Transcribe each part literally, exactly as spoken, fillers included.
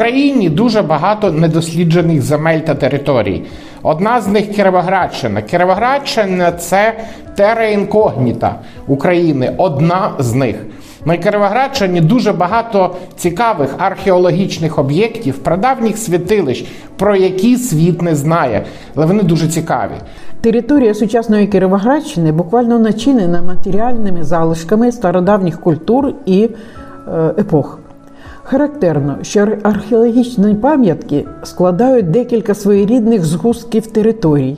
Україні дуже багато недосліджених земель та територій. Одна з них – Кіровоградщина. Кіровоградщина – це терра інкогніта України, одна з них. На Кераградщині дуже багато цікавих археологічних об'єктів, прадавніх святилищ, про які світ не знає, але вони дуже цікаві. Територія сучасної Кераградщини буквально начинена матеріальними залишками стародавніх культур і епох. Характерно, що археологічні пам'ятки складають декілька своєрідних згустків територій.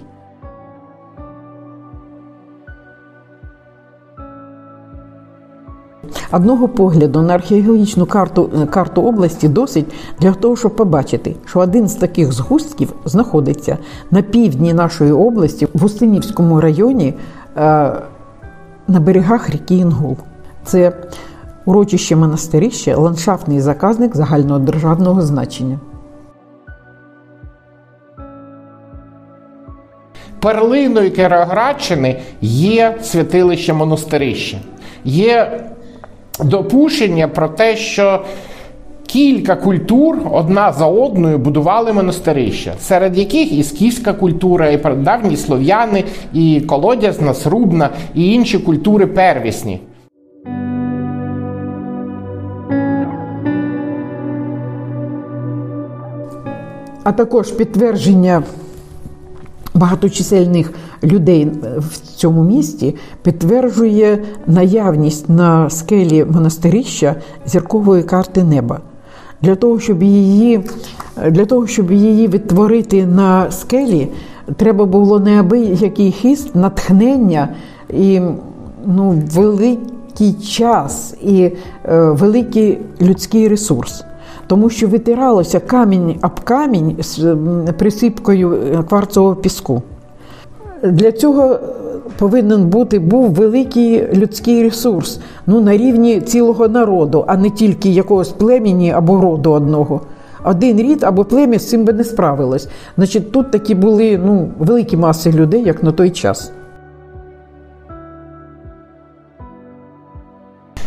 Одного погляду на археологічну карту, карту області досить для того, щоб побачити, що один з таких згустків знаходиться на півдні нашої області, в Устинівському районі, на берегах ріки Інгул. Це урочище Монастирище, ландшафтний заказник загальнодержавного значення. Перлиною Кіровоградщини є святилище Монастирище. Є допущення про те, що кілька культур одна за одною будували монастирища, серед яких і скіфська культура, і прадавні слов'яни, і колодязна, срубна, і інші культури первісні. А також підтвердження багаточисельних людей в цьому місті підтверджує наявність на скелі Монастирища зіркової карти неба. Для того, щоб її, для того, щоб її відтворити на скелі, треба було неабиякий хист, натхнення і ну, великий час, і е, великий людський ресурс. Тому що витиралося камінь об камінь з присипкою кварцового піску. Для цього повинен бути був великий людський ресурс, ну, на рівні цілого народу, а не тільки якогось племені або роду одного. Один рід або плем'я з цим би не справилось. Значить, тут такі були ну, великі маси людей, як на той час.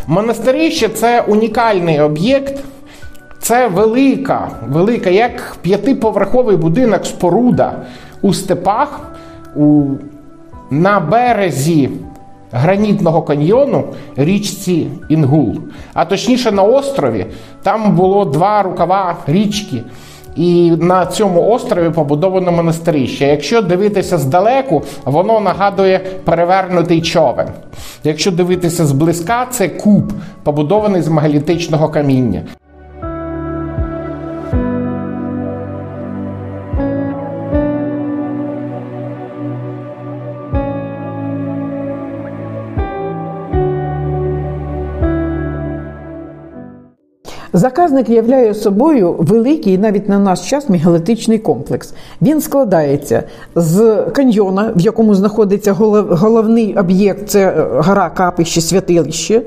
Монастирище – це унікальний об'єкт. Це велика, велика, як п'ятиповерховий будинок, споруда у степах, у, на березі гранітного каньйону річці Інгул. А точніше на острові, там було два рукава річки. І на цьому острові побудовано монастирище. Якщо дивитися здалеку, воно нагадує перевернутий човен. Якщо дивитися зблизька, це куб, побудований з мегалітичного каміння. Заказник являє собою великий, навіть на наш час, мегалітичний комплекс. Він складається з каньйона, в якому знаходиться головний об'єкт – це гора Капище, святилище,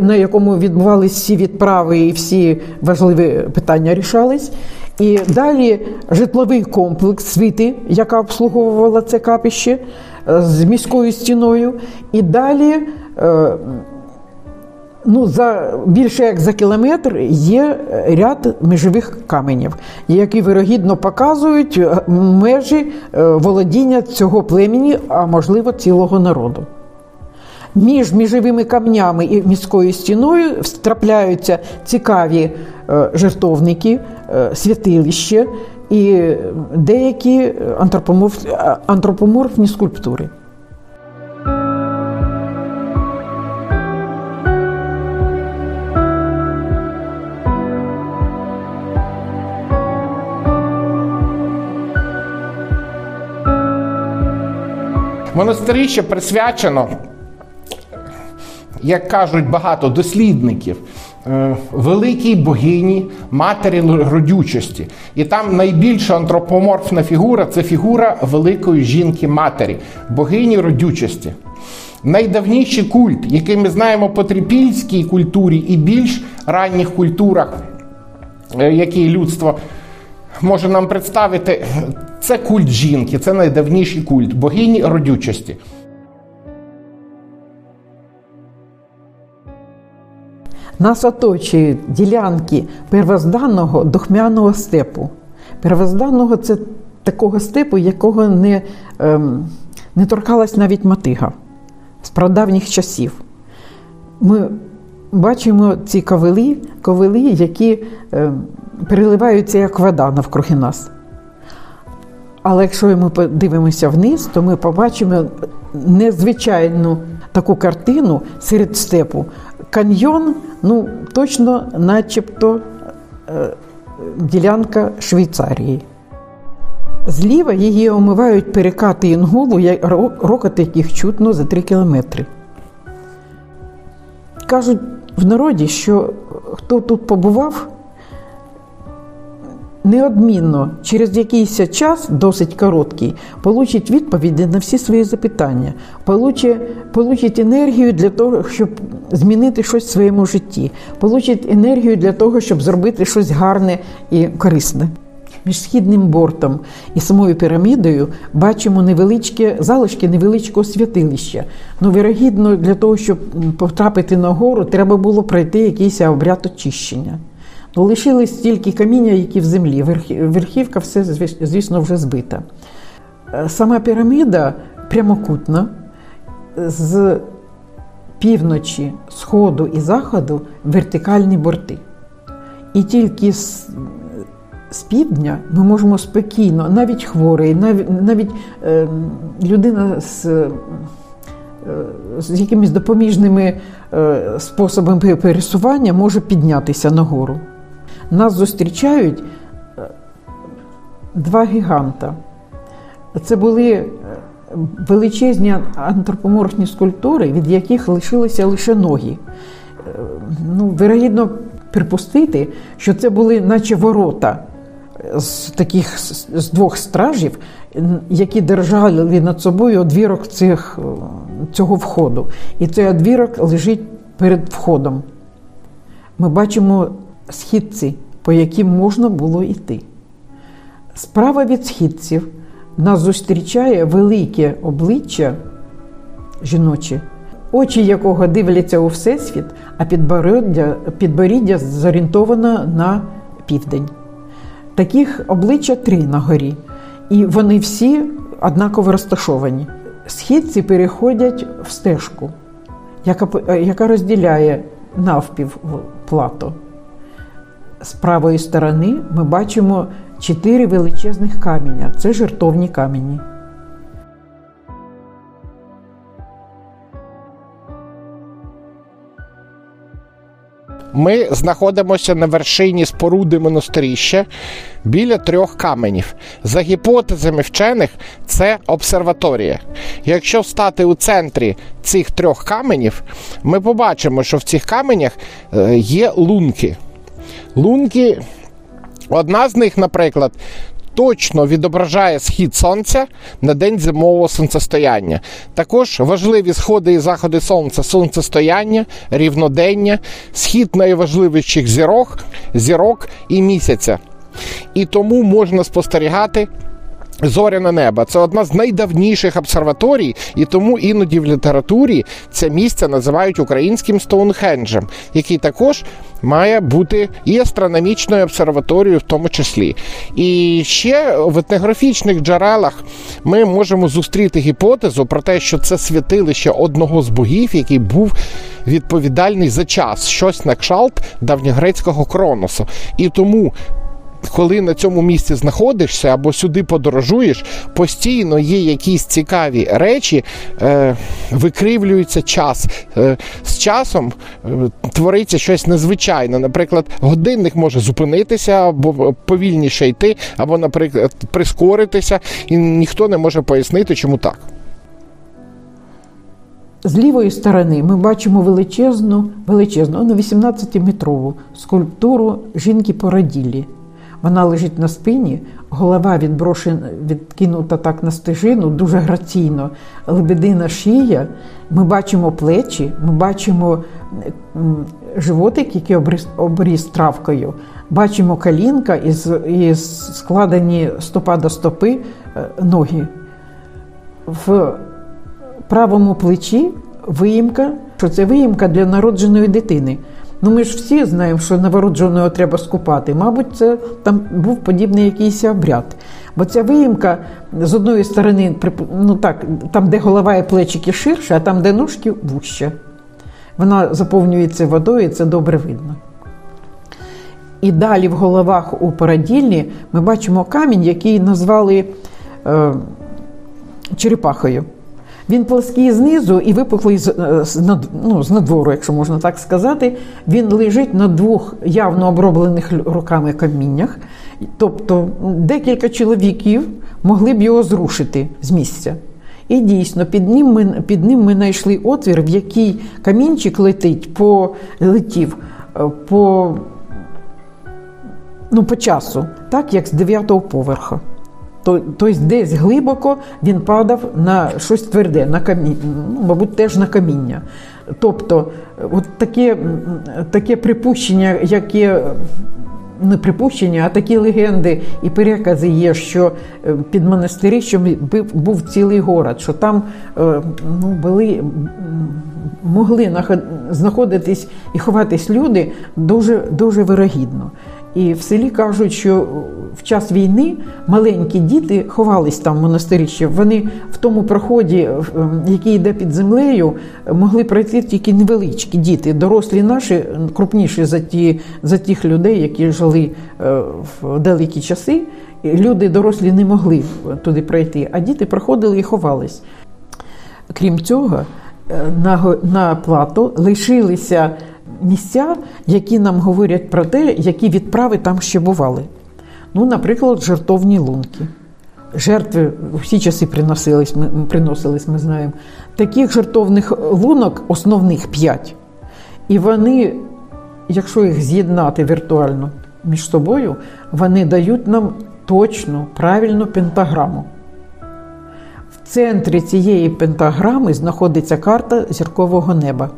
на якому відбувалися всі відправи і всі важливі питання рішались. І далі житловий комплекс свити, яка обслуговувала це капище з міською стіною. І далі Ну, за більше як за кілометр є ряд межових каменів, які вирогідно показують межі володіння цього племені, а можливо цілого народу. Між межовими камнями і міською стіною трапляються цікаві жертовники, святилища і деякі антропоморфні скульптури. Монастирище присвячено, як кажуть багато дослідників, великій богині матері родючості. І там найбільша антропоморфна фігура – це фігура великої жінки-матері, богині родючості. Найдавніший культ, який ми знаємо по трипільській культурі і більш ранніх культурах, які людство може нам представити, це культ жінки, це найдавніший культ богині родючості. Нас оточують ділянки первозданного духмяного степу. Первозданного – це такого степу, якого не, ем, не торкалась навіть мотига з прадавніх часів. Ми бачимо ці ковили, ковили, які ем, переливаються як вода навкруги нас. Але якщо ми подивимося вниз, то ми побачимо незвичайну таку картину серед степу. Каньйон, ну, точно начебто е, ділянка Швейцарії. Зліва її омивають перекати Інгулу, рокот яких чутно за три кілометри. Кажуть в народі, що хто тут побував, неодмінно через якийсь час, досить короткий, получить відповіді на всі свої запитання, получить, получить енергію для того, щоб змінити щось в своєму житті, получить енергію для того, щоб зробити щось гарне і корисне. Між східним бортом і самою пірамідою бачимо невеличкі залишки невеличкого святилища. Ну, вірогідно, для того, щоб потрапити на гору, треба було пройти якийсь обряд очищення. Ну, лишились тільки каміння, які в землі. Верхівка все, звісно, вже збита. Сама піраміда прямокутна, з півночі, сходу і заходу вертикальні борти. І тільки з, з півдня ми можемо спокійно, навіть хворий, навіть, навіть е, людина з, е, з якимись допоміжними е, способами пересування може піднятися нагору. Нас зустрічають два гіганта. Це були величезні антропоморфні скульптури, від яких лишилися лише ноги. Ну, вірогідно припустити, що це були наче ворота з таких з двох стражів, які держали над собою одвірок цих, цього входу. І цей одвірок лежить перед входом. Ми бачимо східці, по яким можна було йти. Справа від східців нас зустрічає велике обличчя жіноче, очі якого дивляться у всесвіт, а підборіддя, підборіддя зорієнтовано на південь. Таких обличчя три на горі, і вони всі однаково розташовані. Східці переходять в стежку, яка, яка розділяє навпів плато. З правої сторони ми бачимо чотири величезних каменя. Це жертовні камені. Ми знаходимося на вершині споруди Монастирище біля трьох каменів. За гіпотезами вчених, це обсерваторія. Якщо стати у центрі цих трьох каменів, ми побачимо, що в цих каменях є лунки. Лунки, одна з них, наприклад, точно відображає схід сонця на день зимового сонцестояння. Також важливі сходи і заходи сонця, сонцестояння, рівнодення, схід найважливіших зірок, зірок і місяця. І тому можна спостерігати зоряне небо. Це одна з найдавніших обсерваторій, і тому іноді в літературі це місце називають українським Стоунхенджем, який також має бути і астрономічною обсерваторією в тому числі. І ще в етнографічних джерелах ми можемо зустріти гіпотезу про те, що це святилище одного з богів, який був відповідальний за час, щось на кшталт давньогрецького Кроносу. І тому, коли на цьому місці знаходишся або сюди подорожуєш, постійно є якісь цікаві речі, е, викривлюється час. Е, з часом е, твориться щось незвичайне. Наприклад, годинник може зупинитися, або повільніше йти, або, наприклад, прискоритися, і ніхто не може пояснити, чому так. З лівої сторони ми бачимо величезну, величезну, на вісімнадцятиметрову скульптуру жінки-породіллі. Вона лежить на спині, голова відброшена, відкинута так на стежину, дуже граційно, лебедина шия, ми бачимо плечі, ми бачимо животик, який обріз, обріз травкою, бачимо колінка із, із складені стопа до стопи ноги. В правому плечі виїмка, що це виїмка для народженої дитини. Ну, ми ж всі знаємо, що новородженого треба скупати. Мабуть, це там був подібний якийсь обряд. Бо ця виїмка, з одної сторони, ну так, там, де голова і плечики ширше, а там, де ножки, вужче. Вона заповнюється водою, і це добре видно. І далі в головах у породільні ми бачимо камінь, який назвали е, черепахою. Він плоский знизу і випухлий з, ну, з надвору, якщо можна так сказати. Він лежить на двох явно оброблених руками каміннях. Тобто декілька чоловіків могли б його зрушити з місця. І дійсно, під ним ми, під ним ми знайшли отвір, в який камінчик летить по, летів по, ну, по часу, так як з дев'ятого поверху. Тобто десь глибоко він падав на щось тверде, на каміння, ну, мабуть, теж на каміння. Тобто, от таке, таке припущення, яке, не припущення, а такі легенди і перекази є, що під Монастирищем був цілий город, що там ну, були, могли знаходитись і ховатись люди дуже, дуже вирогідно. І в селі кажуть, що в час війни маленькі діти ховались там в Монастирищі. Вони в тому проході, який йде під землею, могли пройти тільки невеличкі діти. Дорослі наші крупніші за, ті, за тих людей, які жили в далекі часи. Люди дорослі не могли туди пройти, а діти проходили і ховались. Крім цього, на, на плато лишилися місця, які нам говорять про те, які відправи там ще бували. Ну, наприклад, жертовні лунки. Жертви всі часи приносились, ми, приносились, ми знаємо. Таких жертовних лунок, основних п'ять, і вони, якщо їх з'єднати віртуально між собою, вони дають нам точну, правильну пентаграму. В центрі цієї пентаграми знаходиться карта зіркового неба.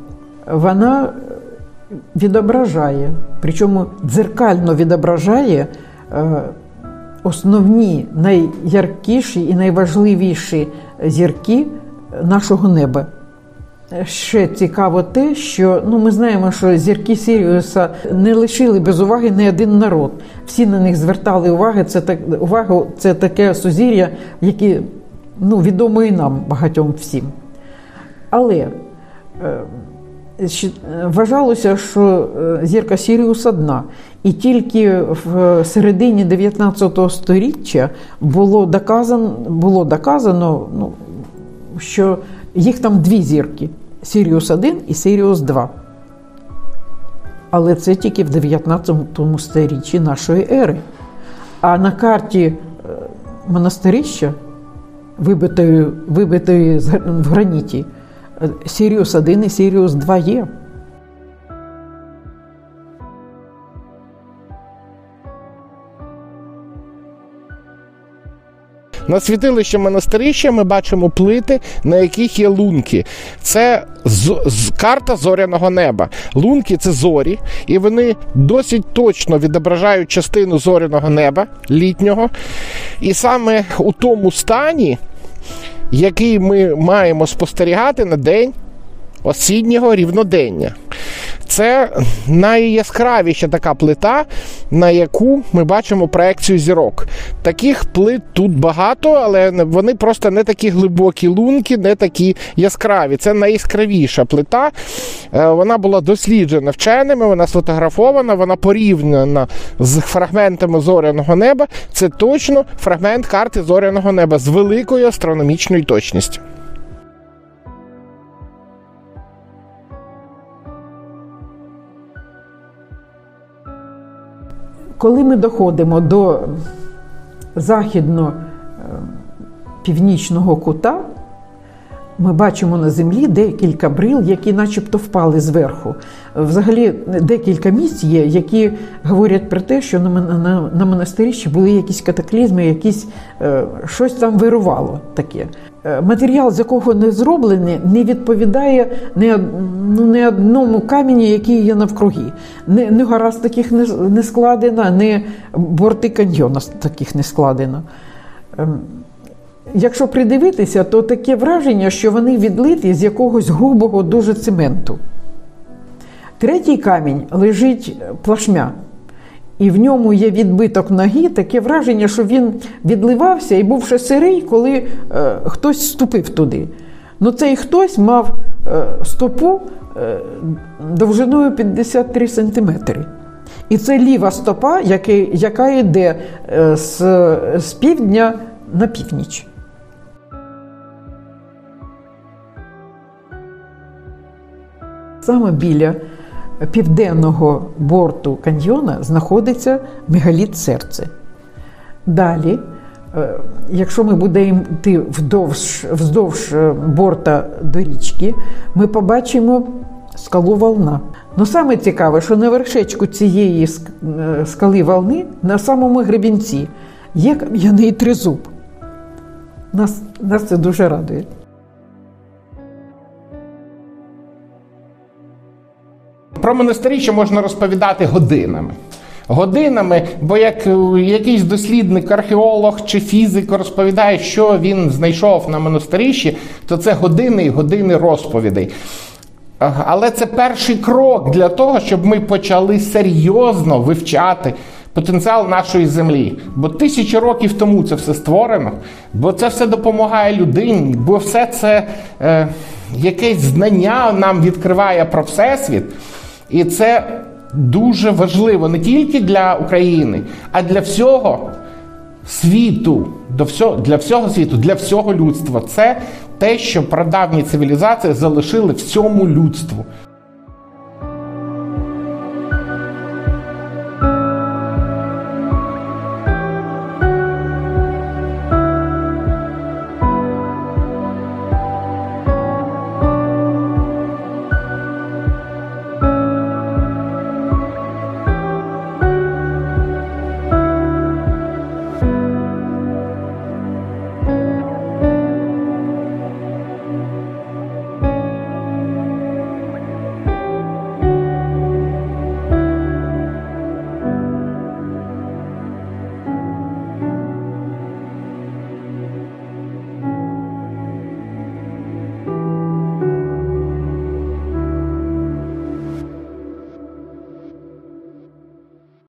Вона відображає, причому дзеркально відображає основні, найяркіші і найважливіші зірки нашого неба. Ще цікаво те, що ну, ми знаємо, що зірки Сіріуса не лишили без уваги ні один народ. Всі на них звертали увагу. Це, так, увагу, це таке сузір'я, яке ну, відомо і нам, багатьом всім. Але вважалося, що зірка Сіріус одна. І тільки в середині дев'ятнадцятого сторіччя було доказано, було доказано ну, що їх там дві зірки – Сіріус один і Сіріус два. Але це тільки в дев'ятнадцятому сторіччі нашої ери. А на карті Монастирища, вибитої, вибитої в граніті, Сіріус один і Сіріус два є. На святилищі Монастирища ми бачимо плити, на яких є лунки. Це з, з, карта зоряного неба. Лунки – це зорі, і вони досить точно відображають частину зоряного неба, літнього. І саме у тому стані, який ми маємо спостерігати на день осіннього рівнодення. Це найяскравіша така плита, на яку ми бачимо проекцію зірок. Таких плит тут багато, але вони просто не такі глибокі лунки, не такі яскраві. Це найяскравіша плита. Вона була досліджена вченими, вона сфотографована, вона порівняна з фрагментами зоряного неба. Це точно фрагмент карти зоряного неба з великою астрономічною точністю. Коли ми доходимо до західно-північного кута, ми бачимо на землі декілька брил, які начебто впали зверху. Взагалі декілька місць є, які говорять про те, що на, на, на Монастирищі були якісь катаклізми, якісь, е, щось там вирувало таке. Матеріал, з якого не зроблений, не відповідає ні, ну, ні одному камені, який є навкруги. Ні, ні гаразд таких не, не складено, ні борти каньйона таких не складено. Якщо придивитися, то таке враження, що вони відлиті з якогось грубого дуже цементу. Третій камінь лежить плашмя. І в ньому є відбиток ноги, таке враження, що він відливався і був ще сирий, коли е, хтось ступив туди. Ну цей хтось мав е, стопу е, довжиною п'ятдесят три сантиметри. І це ліва стопа, яка, яка йде е, з, з півдня на північ. Саме біля південного борту каньйона знаходиться мегаліт серце. Далі, якщо ми будемо йти вдовж, вздовж борта до річки, ми побачимо скалу Волна. Но саме цікаве, що на вершечку цієї скали Волни, на самому гребінці, є кам'яний тризуб. Нас, нас це дуже радує. Про монастирище можна розповідати годинами. Годинами, бо як якийсь дослідник, археолог чи фізик розповідає, що він знайшов на монастирищі, то це години і години розповідей. Але це перший крок для того, щоб ми почали серйозно вивчати потенціал нашої землі. Бо тисячі років тому це все створено, бо це все допомагає людині, бо все це е, якесь знання нам відкриває про Всесвіт. І це дуже важливо не тільки для України, а для всього світу, для всього світу, для всього людства. Це те, що прадавні цивілізації залишили всьому людству.